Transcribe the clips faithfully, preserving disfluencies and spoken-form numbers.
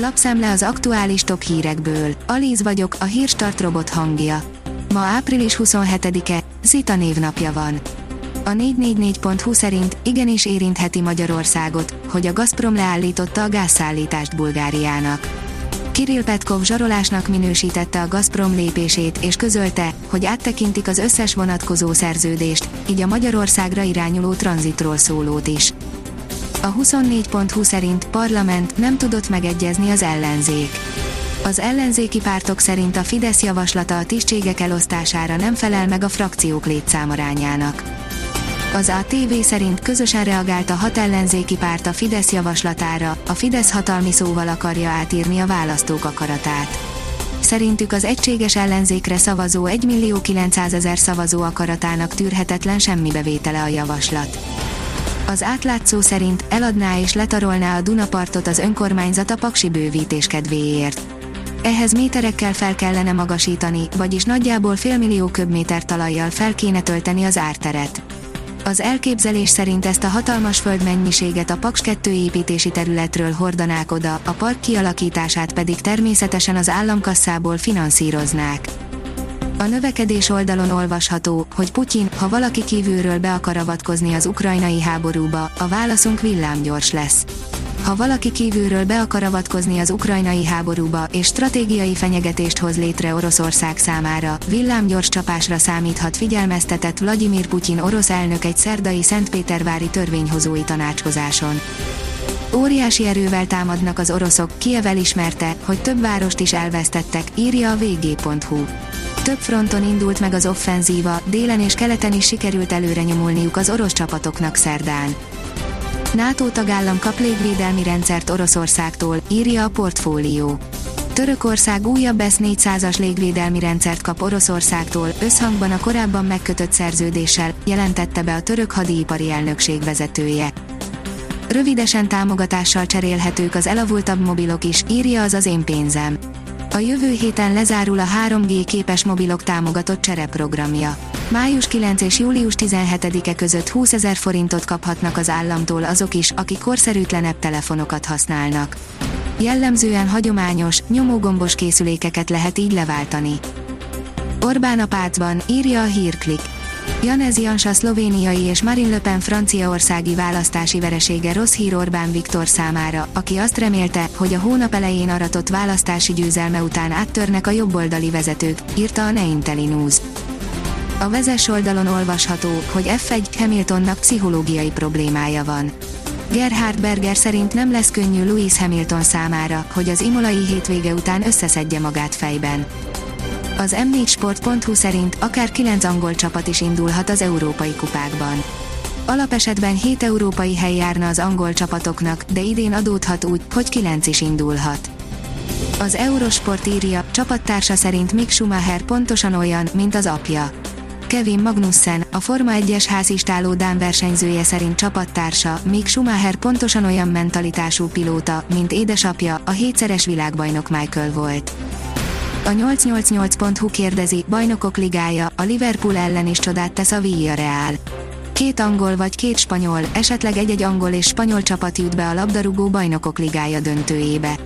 Lapszám le az aktuális top hírekből. Alíz vagyok, a hírstart robot hangja. Ma április huszonhetedike, Zita névnapja van. A négy négy négy pont hu szerint igenis érintheti Magyarországot, hogy a Gazprom leállította a gázszállítást Bulgáriának. Kirill Petkov zsarolásnak minősítette a Gazprom lépését és közölte, hogy áttekintik az összes vonatkozó szerződést, így a Magyarországra irányuló tranzitról szólót is. A huszonnégy pont hu szerint parlament nem tudott megegyezni az ellenzék. Az ellenzéki pártok szerint a Fidesz javaslata a tisztségek elosztására nem felel meg a frakciók létszámarányának. Az á té vé szerint közösen reagált a hat ellenzéki párt a Fidesz javaslatára, a Fidesz hatalmi szóval akarja átírni a választók akaratát. Szerintük az egységes ellenzékre szavazó egymillió-kilencszázezer szavazó akaratának tűrhetetlen semmi bevétele a javaslat. Az átlátszó szerint eladná és letarolná a Dunapartot az önkormányzat a paksi bővítés kedvéért. Ehhez méterekkel fel kellene magasítani, vagyis nagyjából félmillió köbméter talajjal fel kéne tölteni az árteret. Az elképzelés szerint ezt a hatalmas földmennyiséget a Paks kettő építési területről hordanák oda, a park kialakítását pedig természetesen az államkasszából finanszíroznák. A növekedés oldalon olvasható, hogy Putyin, ha valaki kívülről be akar avatkozni az ukrajnai háborúba, a válaszunk villámgyors lesz. Ha valaki kívülről be akar avatkozni az ukrajnai háborúba és stratégiai fenyegetést hoz létre Oroszország számára, villámgyors csapásra számíthat, figyelmeztetett Vlagyimir Putyin orosz elnök egy szerdai szentpétervári törvényhozói tanácskozáson. Óriási erővel támadnak az oroszok, Kiev elismerte, hogy több várost is elvesztettek, írja a vg.hu. Több fronton indult meg az offenzíva, délen és keleten is sikerült előre nyomulniuk az orosz csapatoknak szerdán. NATO tagállam kap légvédelmi rendszert Oroszországtól, írja a portfólió. Törökország újabb S négyszázas légvédelmi rendszert kap Oroszországtól, összhangban a korábban megkötött szerződéssel, jelentette be a török hadiipari elnökség vezetője. Rövidesen támogatással cserélhetők az elavultabb mobilok is, írja az az én pénzem. A jövő héten lezárul a három G képes mobilok támogatott csereprogramja. május kilencedike és július tizenhetedike között húszezer forintot kaphatnak az államtól azok is, akik korszerűtlenebb telefonokat használnak. Jellemzően hagyományos, nyomógombos készülékeket lehet így leváltani. Orbán a pácban, írja a hírklik. Janez Jansa szlovéniai és Marine Le Pen franciaországi választási veresége rossz hír Orbán Viktor számára, aki azt remélte, hogy a hónap elején aratott választási győzelme után áttörnek a jobboldali vezetők, írta a Neintellinews. A Vezes oldalon olvasható, hogy F egy Hamiltonnak pszichológiai problémája van. Gerhard Berger szerint nem lesz könnyű Lewis Hamilton számára, hogy az imolai hétvége után összeszedje magát fejben. Az m négy sport pont hu szerint akár kilenc angol csapat is indulhat az európai kupákban. Alapesetben hét európai hely járna az angol csapatoknak, de idén adódhat úgy, hogy kilenc is indulhat. Az Eurosport írja, csapattársa szerint Mick Schumacher pontosan olyan, mint az apja. Kevin Magnussen, a Forma egyes házistáló dán versenyzője szerint csapattársa, Mick Schumacher pontosan olyan mentalitású pilóta, mint édesapja, a hétszeres világbajnok Michael volt. A nyolcszáznyolcvannyolc pont hu kérdezi, bajnokok ligája, a Liverpool ellen is csodát tesz a Villarreal. Két angol vagy két spanyol, esetleg egy-egy angol és spanyol csapat jut be a labdarúgó bajnokok ligája döntőjébe.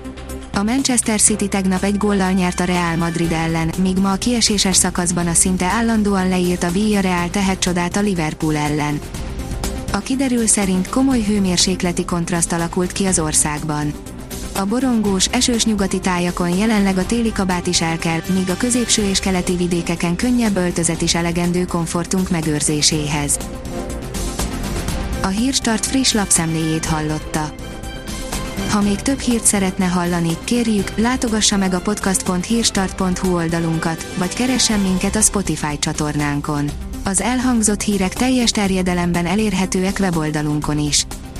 A Manchester City tegnap egy góllal nyert a Real Madrid ellen, míg ma a kieséses szakaszban a szinte állandóan leírt a Villarreal tehet csodát a Liverpool ellen. A kiderül szerint komoly hőmérsékleti kontraszt alakult ki az országban. A borongós, esős nyugati tájakon jelenleg a téli kabát is el kell, míg a középső és keleti vidékeken könnyebb öltözet is elegendő komfortunk megőrzéséhez. A Hírstart friss lapszemléjét hallotta. Ha még több hírt szeretne hallani, kérjük, látogassa meg a podcast pont hírstart pont hu oldalunkat, vagy keressen minket a Spotify csatornánkon. Az elhangzott hírek teljes terjedelemben elérhetőek weboldalunkon is.